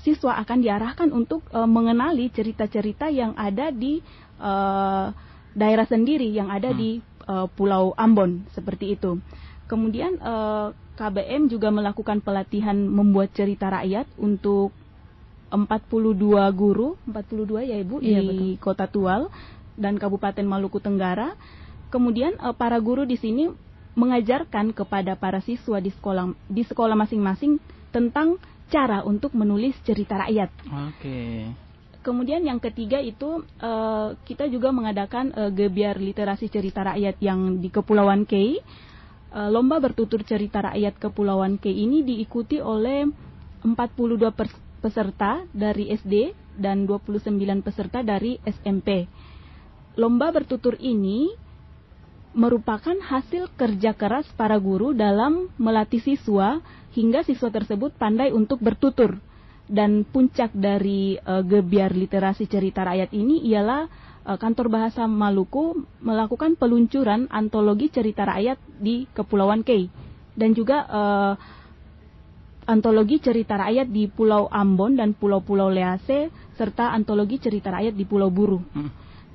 siswa akan diarahkan untuk mengenali cerita-cerita yang ada di daerah sendiri, yang ada di Pulau Ambon, seperti itu. Kemudian KBM juga melakukan pelatihan membuat cerita rakyat untuk 42 guru ya Ibu, iya, di betul. Kota Tual dan Kabupaten Maluku Tenggara. Kemudian para guru di sini mengajarkan kepada para siswa di sekolah masing-masing tentang cara untuk menulis cerita rakyat. Oke. Kemudian yang ketiga itu kita juga mengadakan Gebyar Literasi Cerita Rakyat yang di Kepulauan Kei. Lomba bertutur cerita rakyat Kepulauan Kei ini diikuti oleh 42 peserta dari SD dan 29 peserta dari SMP. Lomba bertutur ini merupakan hasil kerja keras para guru dalam melatih siswa hingga siswa tersebut pandai untuk bertutur. Dan puncak dari Gebyar Literasi Cerita Rakyat ini ialah Kantor Bahasa Maluku melakukan peluncuran antologi cerita rakyat di Kepulauan Kei, dan juga antologi cerita rakyat di Pulau Ambon dan Pulau-Pulau Lease, serta antologi cerita rakyat di Pulau Buru.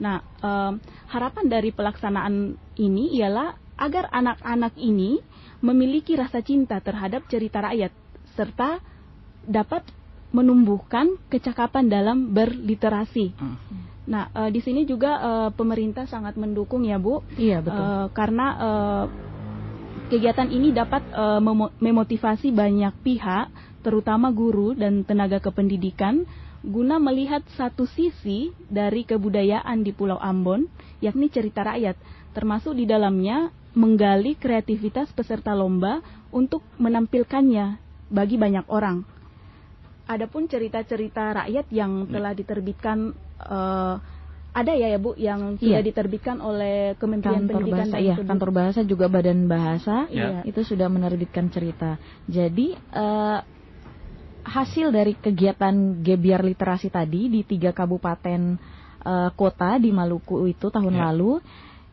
Nah, harapan dari pelaksanaan ini ialah agar anak-anak ini memiliki rasa cinta terhadap cerita rakyat, serta dapat menumbuhkan kecakapan dalam berliterasi. Nah, di sini juga pemerintah sangat mendukung ya Bu. Iya, betul. Karena kegiatan ini dapat memotivasi banyak pihak, terutama guru dan tenaga kependidikan, guna melihat satu sisi dari kebudayaan di Pulau Ambon, yakni cerita rakyat, termasuk di dalamnya menggali kreativitas peserta lomba untuk menampilkannya bagi banyak orang. Adapun cerita-cerita rakyat yang telah diterbitkan, ada ya Bu, yang sudah diterbitkan oleh Kementerian Pendidikan dan Kebudayaan. Kantor Bahasa juga Badan Bahasa, itu sudah menerbitkan cerita. Jadi hasil dari kegiatan Gebyar Literasi tadi di 3 kabupaten kota di Maluku itu tahun lalu,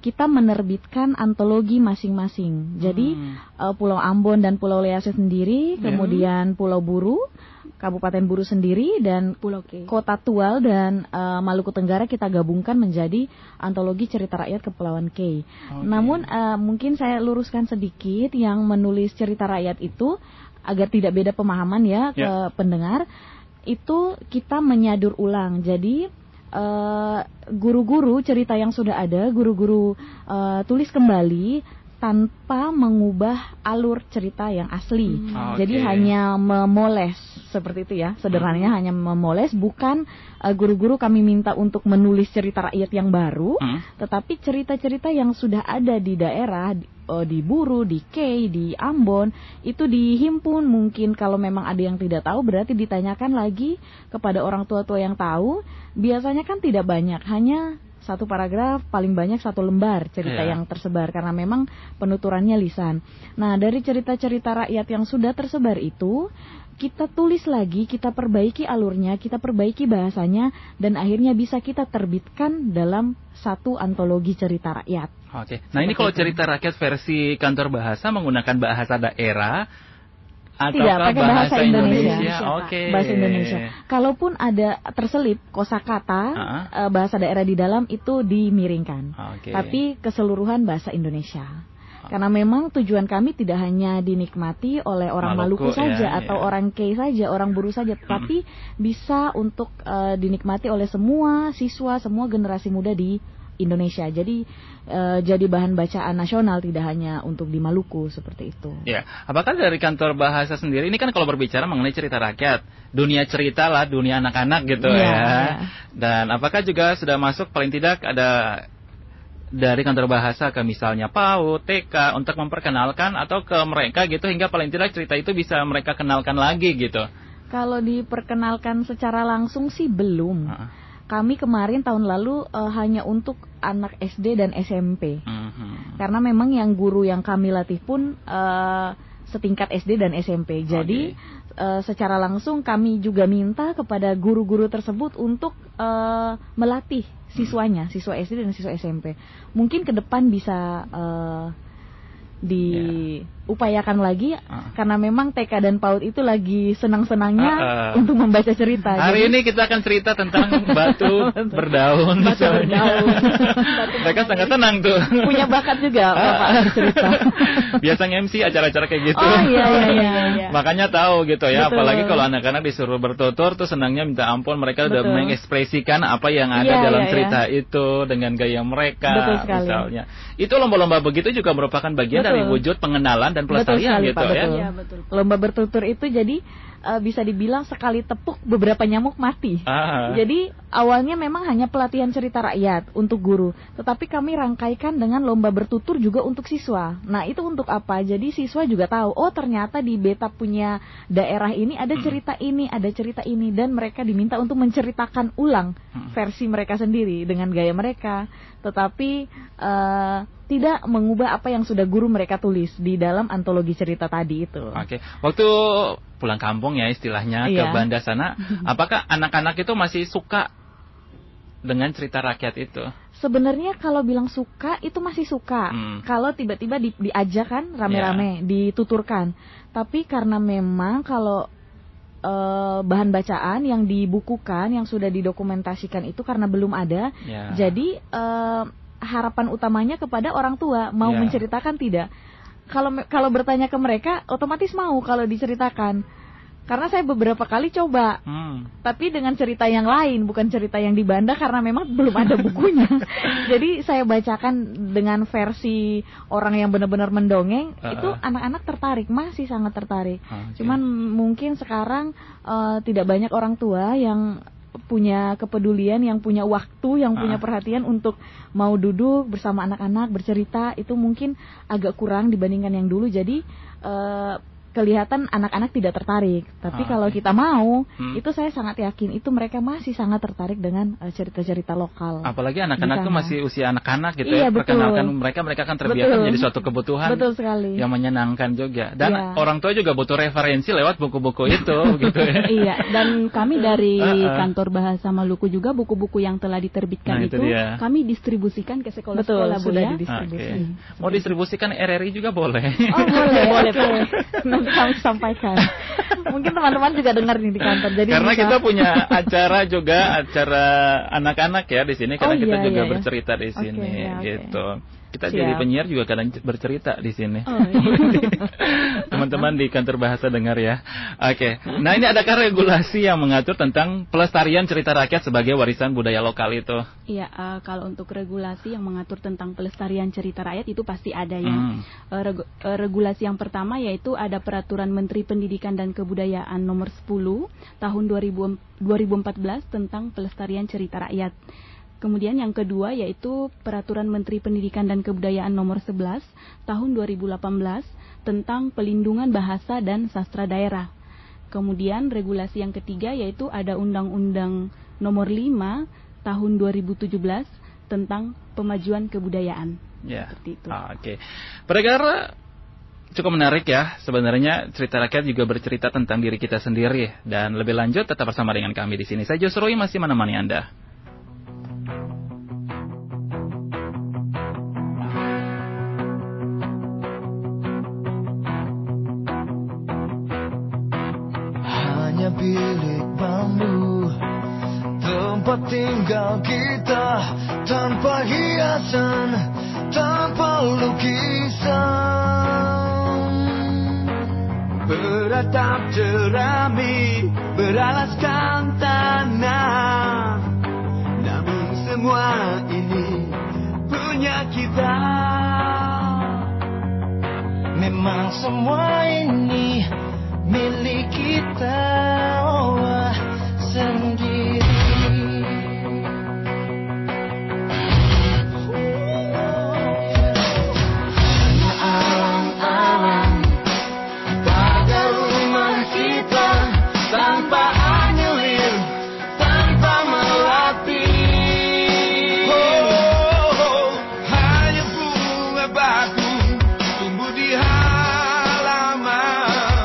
kita menerbitkan antologi masing-masing. Jadi Pulau Ambon dan Pulau Lease sendiri, kemudian Pulau Buru, Kabupaten Buru sendiri, dan Pulau Kei, Kota Tual dan Maluku Tenggara kita gabungkan menjadi antologi cerita rakyat Kepulauan Kei. Namun mungkin saya luruskan sedikit, yang menulis cerita rakyat itu agar tidak beda pemahaman ya ke pendengar. itu kita menyadur ulang. Jadi guru-guru cerita yang sudah ada, guru-guru tulis kembali tanpa mengubah alur cerita yang asli. Jadi hanya memoles, seperti itu ya. Sederhananya hanya memoles, bukan guru-guru kami minta untuk menulis cerita rakyat yang baru, tetapi cerita-cerita yang sudah ada di daerah, di Buru, di Kei, di Ambon, itu dihimpun. Mungkin kalau memang ada yang tidak tahu, berarti ditanyakan lagi kepada orang tua-tua yang tahu. Biasanya kan tidak banyak, hanya satu paragraf, paling banyak satu lembar cerita yang tersebar, karena memang penuturannya lisan. Nah, dari cerita-cerita rakyat yang sudah tersebar itu, kita tulis lagi, kita perbaiki alurnya, kita perbaiki bahasanya, dan akhirnya bisa kita terbitkan dalam satu antologi cerita rakyat. Oke. Nah, ini kalau cerita rakyat versi Kantor Bahasa menggunakan bahasa daerah, tidak pakai bahasa Indonesia. Bahasa Indonesia. Kalaupun ada terselip kosakata bahasa daerah di dalam, itu dimiringkan. Tapi keseluruhan bahasa Indonesia. Karena memang tujuan kami tidak hanya dinikmati oleh orang Maluku saja atau orang Kei saja, orang Buru saja, tapi bisa untuk dinikmati oleh semua siswa, semua generasi muda di Indonesia. Jadi jadi bahan bacaan nasional, tidak hanya untuk di Maluku, seperti itu. Ya, apakah dari Kantor Bahasa sendiri, ini kan kalau berbicara mengenai cerita rakyat, dunia cerita lah, dunia anak-anak gitu Dan apakah juga sudah masuk paling tidak ada dari Kantor Bahasa ke misalnya PAUD, TK, untuk memperkenalkan atau ke mereka gitu, hingga paling tidak cerita itu bisa mereka kenalkan lagi gitu? Kalau diperkenalkan secara langsung sih belum. Kami kemarin tahun lalu hanya untuk anak SD dan SMP. Karena memang yang guru yang kami latih pun setingkat SD dan SMP. Jadi secara langsung kami juga minta kepada guru-guru tersebut untuk melatih siswanya, siswa SD dan siswa SMP. Mungkin ke depan bisa diupayakan lagi, karena memang TK dan PAUD itu lagi senang-senangnya untuk membaca cerita. Hari ini kita akan cerita tentang batu berdaun. Batu berdaun. Mereka sangat tenang tuh. Punya bakat juga Bapak cerita. Biasanya MC acara-acara kayak gitu. Makanya tahu gitu ya. Betul. Apalagi kalau anak-anak disuruh bertutur tuh senangnya minta ampun. Mereka udah mengekspresikan apa yang ada dalam cerita itu dengan gaya mereka. Betul sekali. Misalnya. Itu lomba-lomba begitu juga merupakan bagian dari wujud pengenalan dan pelestarian gitu Pak, betul. Lomba bertutur itu jadi bisa dibilang sekali tepuk beberapa nyamuk mati. Jadi awalnya memang hanya pelatihan cerita rakyat untuk guru, tetapi kami rangkaikan dengan lomba bertutur juga untuk siswa. Nah, itu untuk apa? Jadi siswa juga tahu, oh ternyata di beta punya daerah ini ada cerita ini, ada cerita ini, dan mereka diminta untuk menceritakan ulang versi mereka sendiri dengan gaya mereka, tetapi tidak mengubah apa yang sudah guru mereka tulis di dalam antologi cerita tadi itu. Oke. Waktu pulang kampung ya istilahnya ke Banda sana, apakah anak-anak itu masih suka dengan cerita rakyat itu? Sebenarnya kalau bilang suka, itu masih suka. Kalau tiba-tiba diajak kan rame-rame, dituturkan. Tapi karena memang kalau bahan bacaan yang dibukukan, yang sudah didokumentasikan itu karena belum ada, jadi harapan utamanya kepada orang tua, mau menceritakan tidak. Kalau bertanya ke mereka, otomatis mau kalau diceritakan. Karena saya beberapa kali coba, tapi dengan cerita yang lain, bukan cerita yang di Banda, karena memang belum ada bukunya. Jadi saya bacakan dengan versi orang yang benar-benar mendongeng, itu anak-anak tertarik, masih sangat tertarik. Cuman mungkin sekarang tidak banyak orang tua yang punya kepedulian, yang punya waktu, yang punya perhatian untuk mau duduk bersama anak-anak bercerita. Itu mungkin agak kurang dibandingkan yang dulu. Jadi kelihatan anak-anak tidak tertarik. Tapi kalau kita mau, itu saya sangat yakin itu mereka masih sangat tertarik dengan cerita-cerita lokal. Apalagi anak-anak itu masih usia anak-anak gitu ya. Perkenalkan mereka akan terbiasa menjadi suatu kebutuhan. Betul sekali. Yang menyenangkan juga. Dan orang tua juga butuh referensi lewat buku-buku itu gitu ya. Iya, dan kami dari Kantor Bahasa Maluku juga buku-buku yang telah diterbitkan itu kami distribusikan ke sekolah-sekolah. Betul, sudah didistribusikan. Mau distribusikan RRI juga boleh. Oh, boleh. Nanti kami sampaikan. Mungkin teman-teman juga dengar nih di kantor. Jadi karena kita punya acara juga, acara anak-anak ya di sini, karena kita juga bercerita di sini gitu. Kita Siap. Jadi penyiar juga kadang bercerita di sini. Oh, iya. Teman-teman di Kantor Bahasa dengar ya. Oke. Nah, ini adakah regulasi yang mengatur tentang pelestarian cerita rakyat sebagai warisan budaya lokal itu? Iya, kalau untuk regulasi yang mengatur tentang pelestarian cerita rakyat itu pasti ada ya. Regulasi yang pertama yaitu ada Peraturan Menteri Pendidikan dan Kebudayaan Nomor 10 Tahun 2014 tentang pelestarian cerita rakyat. Kemudian yang kedua yaitu Peraturan Menteri Pendidikan dan Kebudayaan Nomor 11 Tahun 2018 tentang pelindungan bahasa dan sastra daerah. Kemudian regulasi yang ketiga yaitu ada Undang-Undang Nomor 5 Tahun 2017 tentang pemajuan kebudayaan. Ya. Seperti itu. Oke. Pendengar, cukup menarik ya. Sebenarnya cerita rakyat juga bercerita tentang diri kita sendiri, dan lebih lanjut tetap bersama dengan kami di sini. Saya Josroi masih menemani Anda. Tinggal kita tanpa hiasan, tanpa lukisan, beratap jerami, beralaskan tanah. Namun semua ini punya kita. Memang semua ini milik kita sendiri. Tumbuh di halaman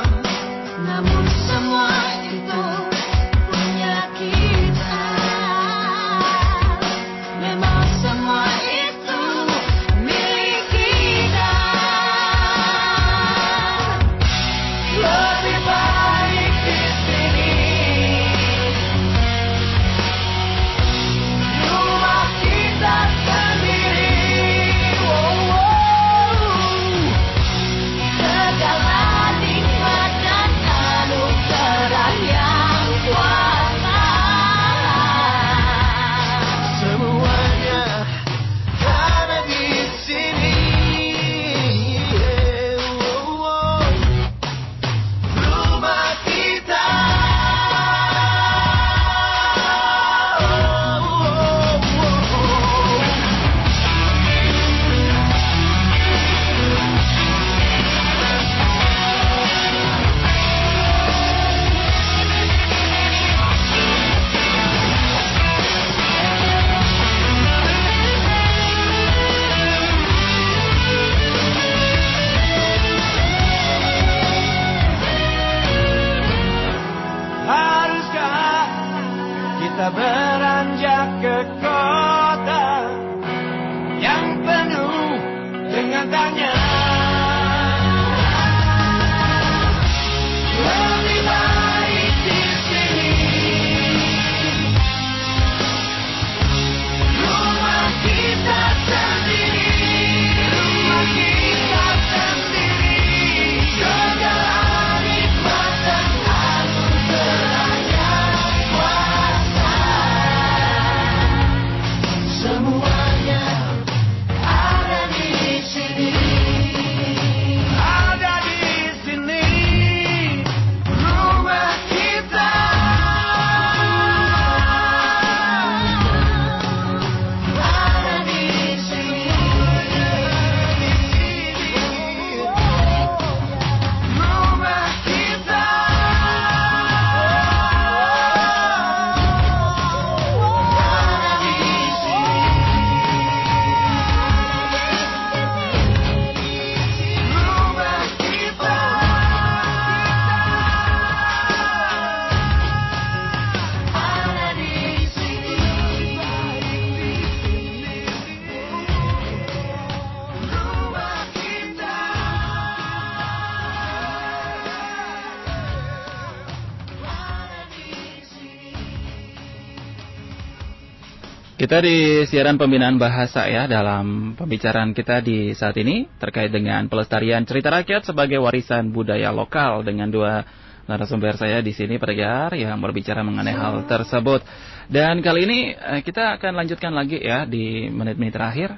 Kita di siaran pembinaan bahasa ya, dalam pembicaraan kita di saat ini terkait dengan pelestarian cerita rakyat sebagai warisan budaya lokal dengan dua narasumber saya di sini pendengar yang berbicara mengenai hal tersebut. Dan kali ini kita akan lanjutkan lagi ya di menit-menit terakhir.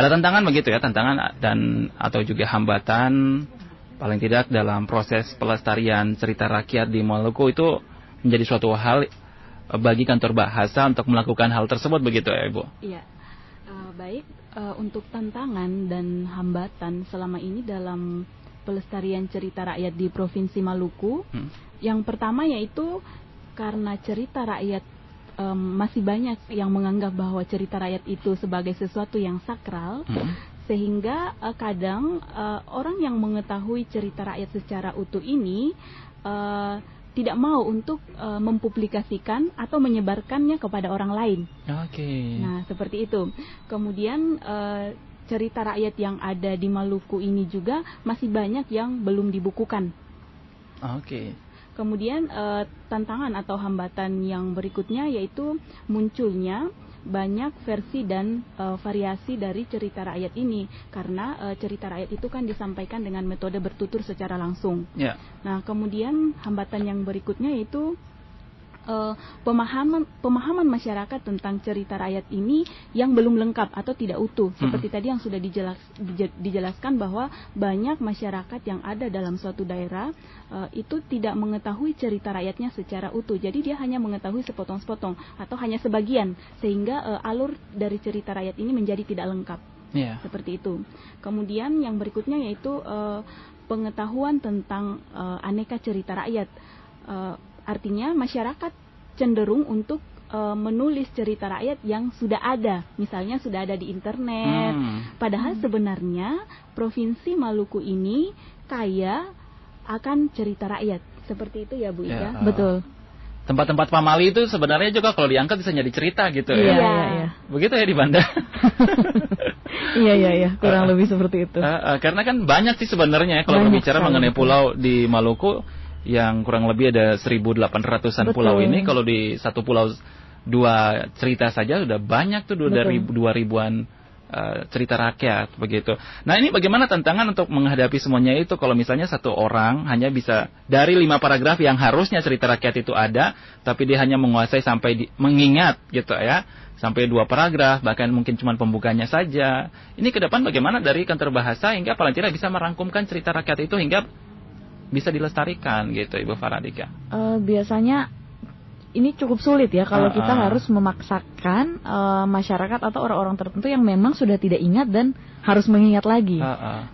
Ada tantangan begitu ya, tantangan dan atau juga hambatan paling tidak dalam proses pelestarian cerita rakyat di Maluku itu menjadi suatu hal bagi kantor bahasa untuk melakukan hal tersebut begitu ya Ibu? Iya, baik, untuk tantangan dan hambatan selama ini dalam pelestarian cerita rakyat di Provinsi Maluku, yang pertama yaitu karena cerita rakyat masih banyak yang menganggap bahwa cerita rakyat itu sebagai sesuatu yang sakral, sehingga kadang orang yang mengetahui cerita rakyat secara utuh ini tidak mau untuk mempublikasikan atau menyebarkannya kepada orang lain. Oke. Nah, seperti itu. Kemudian cerita rakyat yang ada di Maluku ini juga masih banyak yang belum dibukukan. Oke. Kemudian tantangan atau hambatan yang berikutnya yaitu munculnya banyak versi dan variasi dari cerita rakyat ini, karena cerita rakyat itu kan disampaikan dengan metode bertutur secara langsung. Yeah. Nah, kemudian hambatan yang berikutnya yaitu pemahaman masyarakat tentang cerita rakyat ini yang belum lengkap atau tidak utuh. Seperti tadi yang sudah dijelaskan bahwa banyak masyarakat yang ada dalam suatu daerah itu tidak mengetahui cerita rakyatnya secara utuh. Jadi dia hanya mengetahui sepotong-sepotong atau hanya sebagian, sehingga alur dari cerita rakyat ini menjadi tidak lengkap. Yeah. Seperti itu. Kemudian yang berikutnya yaitu pengetahuan tentang aneka cerita rakyat. Artinya masyarakat cenderung untuk menulis cerita rakyat yang sudah ada, misalnya sudah ada di internet. Padahal sebenarnya Provinsi Maluku ini kaya akan cerita rakyat. Seperti itu ya Bu Ika? Ya, betul. Tempat-tempat pamali itu sebenarnya juga kalau diangkat bisa jadi cerita gitu ya. Iya. Begitu ya di Banda. Iya, kurang lebih seperti itu. Karena kan banyak sih sebenarnya ya, kalau berbicara mengenai pulau di Maluku yang kurang lebih ada 1.800-an pulau ini, kalau di satu pulau dua cerita saja sudah banyak tuh, dari 2.000-an cerita rakyat begitu. Nah, ini bagaimana tantangan untuk menghadapi semuanya itu kalau misalnya satu orang hanya bisa dari 5 paragraf yang harusnya cerita rakyat itu ada, tapi dia hanya menguasai sampai mengingat gitu ya, sampai 2 paragraf, bahkan mungkin cuma pembukanya saja. Ini ke depan bagaimana dari kantor bahasa hingga paling tidak bisa merangkumkan cerita rakyat itu hingga bisa dilestarikan gitu Ibu Faradika? Biasanya ini cukup sulit ya kalau kita harus memaksakan masyarakat atau orang-orang tertentu yang memang sudah tidak ingat dan harus mengingat lagi.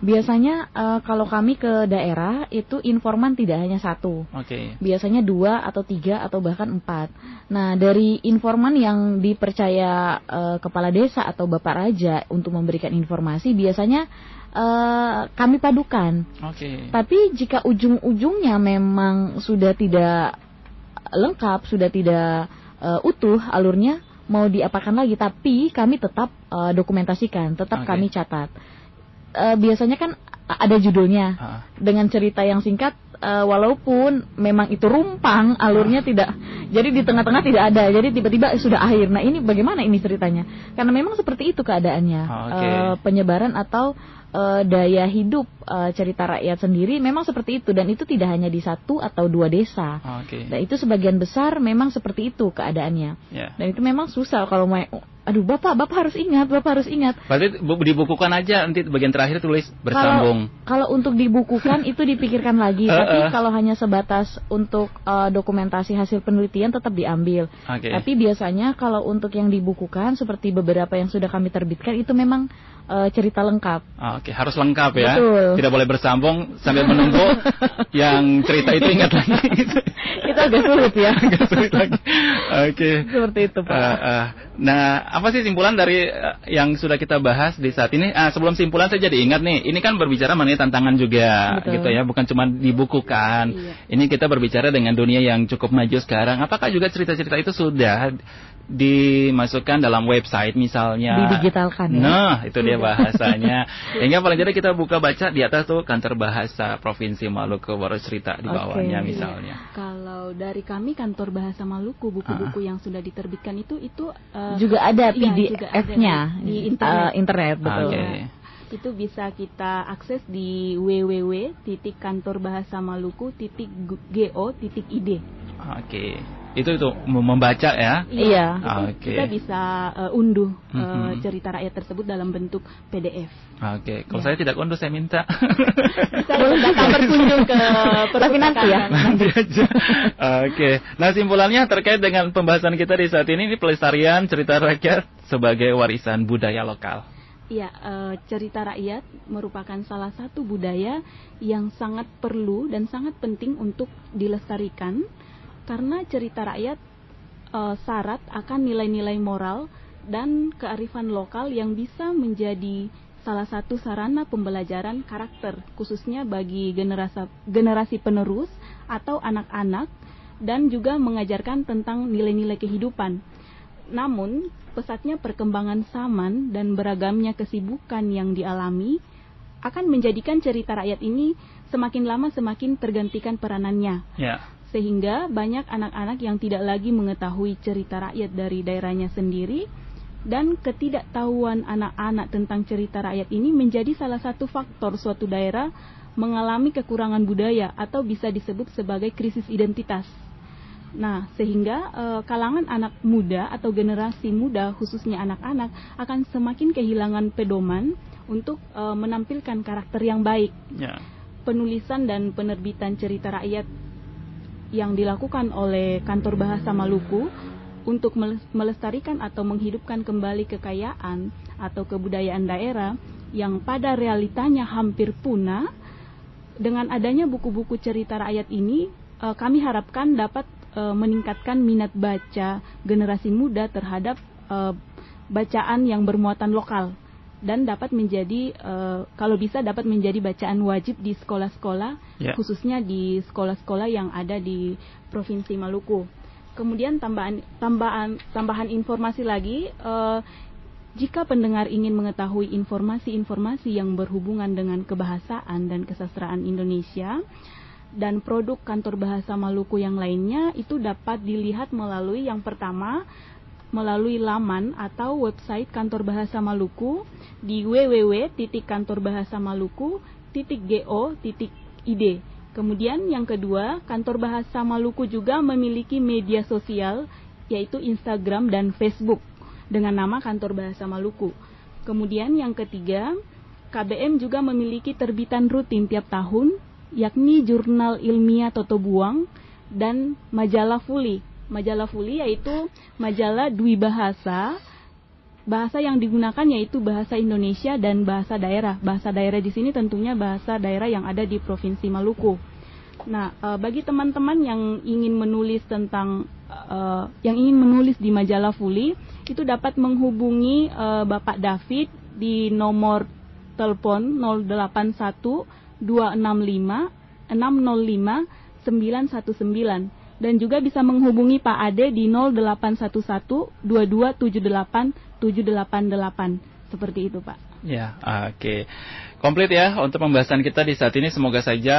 Biasanya kalau kami ke daerah itu informan tidak hanya satu. Okay. Biasanya 2 atau 3 atau bahkan 4. Nah, dari informan yang dipercaya kepala desa atau bapak raja untuk memberikan informasi biasanya kami padukan. Okay. Tapi jika ujung-ujungnya memang sudah tidak lengkap, sudah tidak utuh alurnya, mau diapakan lagi? Tapi kami tetap dokumentasikan, tetap kami catat. Biasanya kan ada judulnya dengan cerita yang singkat, walaupun memang itu rumpang alurnya, tidak, jadi di tengah-tengah tidak ada, jadi tiba-tiba sudah akhir. Nah, ini bagaimana ini ceritanya? Karena memang seperti itu keadaannya. Penyebaran atau daya hidup cerita rakyat sendiri memang seperti itu, dan itu tidak hanya di 1 atau 2 desa. Nah, itu sebagian besar memang seperti itu keadaannya. Yeah. Dan itu memang susah kalau mau, aduh bapak harus ingat, bapak harus ingat. Berarti dibukukan aja, nanti bagian terakhir tulis bersambung. Kalau untuk dibukukan itu dipikirkan lagi, tapi kalau hanya sebatas untuk dokumentasi hasil penelitian tetap diambil. Tapi biasanya kalau untuk yang dibukukan seperti beberapa yang sudah kami terbitkan itu memang cerita lengkap. Oke, harus lengkap ya. Betul. Tidak boleh bersambung sambil menunggu yang cerita itu ingat lagi. Itu agak sulit ya. Agak sulit lagi. Oke. Seperti itu Pak. Nah, apa sih simpulan dari yang sudah kita bahas di saat ini? Sebelum simpulan saya jadi ingat nih, ini kan berbicara mengenai tantangan juga. Betul. Gitu ya, bukan cuma dibukukan. Iya. Ini kita berbicara dengan dunia yang cukup maju sekarang. Apakah juga cerita-cerita itu sudah dimasukkan dalam website misalnya. Didigitalkan. Nah, itu dia bahasanya. Sehingga paling tidak kita buka baca di atas tuh Kantor Bahasa Provinsi Maluku, baru cerita di bawahnya misalnya. Kalau dari kami Kantor Bahasa Maluku, buku-buku yang sudah diterbitkan itu juga ada PDF-nya di internet, betul. Okay. Itu bisa kita akses di www.kantorbahasamaluku.go.id. Oke, itu membaca ya? Iya. Oke. Kita bisa unduh cerita rakyat tersebut dalam bentuk PDF. Oke, kalau saya tidak unduh, saya minta. Saya akan berkunjung ke perpustakaan nanti aja. Oke, nah simpulannya terkait dengan pembahasan kita di saat ini pelestarian cerita rakyat sebagai warisan budaya lokal. Ya, cerita rakyat merupakan salah satu budaya yang sangat perlu dan sangat penting untuk dilestarikan, karena cerita rakyat syarat akan nilai-nilai moral dan kearifan lokal yang bisa menjadi salah satu sarana pembelajaran karakter, khususnya bagi generasi penerus atau anak-anak, dan juga mengajarkan tentang nilai-nilai kehidupan. Namun, pesatnya perkembangan zaman dan beragamnya kesibukan yang dialami akan menjadikan cerita rakyat ini semakin lama semakin tergantikan peranannya. Yeah. Sehingga banyak anak-anak yang tidak lagi mengetahui cerita rakyat dari daerahnya sendiri, dan ketidaktahuan anak-anak tentang cerita rakyat ini menjadi salah satu faktor suatu daerah mengalami kekurangan budaya atau bisa disebut sebagai krisis identitas. Nah, sehingga kalangan anak muda atau generasi muda, khususnya anak-anak, akan semakin kehilangan pedoman untuk menampilkan karakter yang baik. Yeah. Penulisan dan penerbitan cerita rakyat yang dilakukan oleh Kantor Bahasa Maluku untuk melestarikan atau menghidupkan kembali kekayaan atau kebudayaan daerah yang pada realitanya hampir punah, dengan adanya buku-buku cerita rakyat ini, kami harapkan dapat meningkatkan minat baca generasi muda terhadap bacaan yang bermuatan lokal, dan dapat menjadi kalau bisa dapat menjadi bacaan wajib di sekolah-sekolah, khususnya di sekolah-sekolah yang ada di Provinsi Maluku. Kemudian tambahan informasi lagi, jika pendengar ingin mengetahui informasi-informasi yang berhubungan dengan kebahasaan dan kesastraan Indonesia dan produk Kantor Bahasa Maluku yang lainnya, itu dapat dilihat melalui yang pertama, melalui laman atau website Kantor Bahasa Maluku di www.kantorbahasamaluku.go.id. Kemudian yang kedua, Kantor Bahasa Maluku juga memiliki media sosial, yaitu Instagram dan Facebook dengan nama Kantor Bahasa Maluku. Kemudian yang ketiga, KBM juga memiliki terbitan rutin tiap tahun, yakni jurnal ilmiah Toto Buang dan majalah Fuli. Majalah Fuli yaitu majalah dwi bahasa. Bahasa yang digunakan yaitu bahasa Indonesia dan bahasa daerah. Bahasa daerah di sini tentunya bahasa daerah yang ada di Provinsi Maluku. Nah, bagi teman-teman yang ingin menulis tentang di majalah Fuli, itu dapat menghubungi Bapak David di nomor telepon 081 265 605 919, dan juga bisa menghubungi Pak Ade di 0811 2278 788. Seperti itu, Pak. Ya, oke. Komplit ya untuk pembahasan kita di saat ini. Semoga saja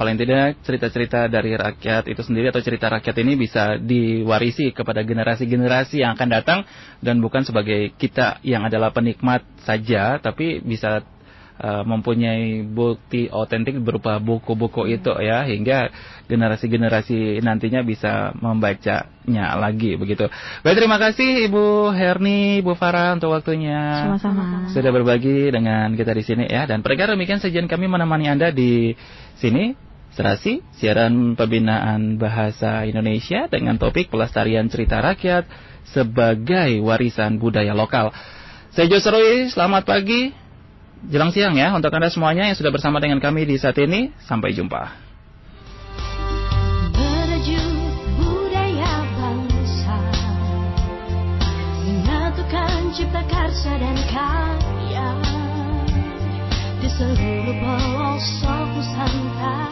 paling tidak cerita-cerita dari rakyat itu sendiri atau cerita rakyat ini bisa diwarisi kepada generasi-generasi yang akan datang, dan bukan sebagai kita yang adalah penikmat saja, tapi bisa mempunyai bukti otentik berupa buku-buku itu ya, hingga generasi-generasi nantinya bisa membacanya lagi begitu. Baik, terima kasih Ibu Herni, Ibu Farah untuk waktunya. Sama-sama. Sudah berbagi dengan kita di sini ya, dan perkara demikian sajian kami menemani Anda di sini. Serasi siaran pembinaan bahasa Indonesia dengan topik pelestarian cerita rakyat sebagai warisan budaya lokal. Saya Josroi, selamat pagi. Jelang siang ya untuk Anda semuanya yang sudah bersama dengan kami di saat ini. Sampai jumpa. Berju budaya bangsa, menyatukan cipta karsa dan karya di seluruh pelosok Nusantara.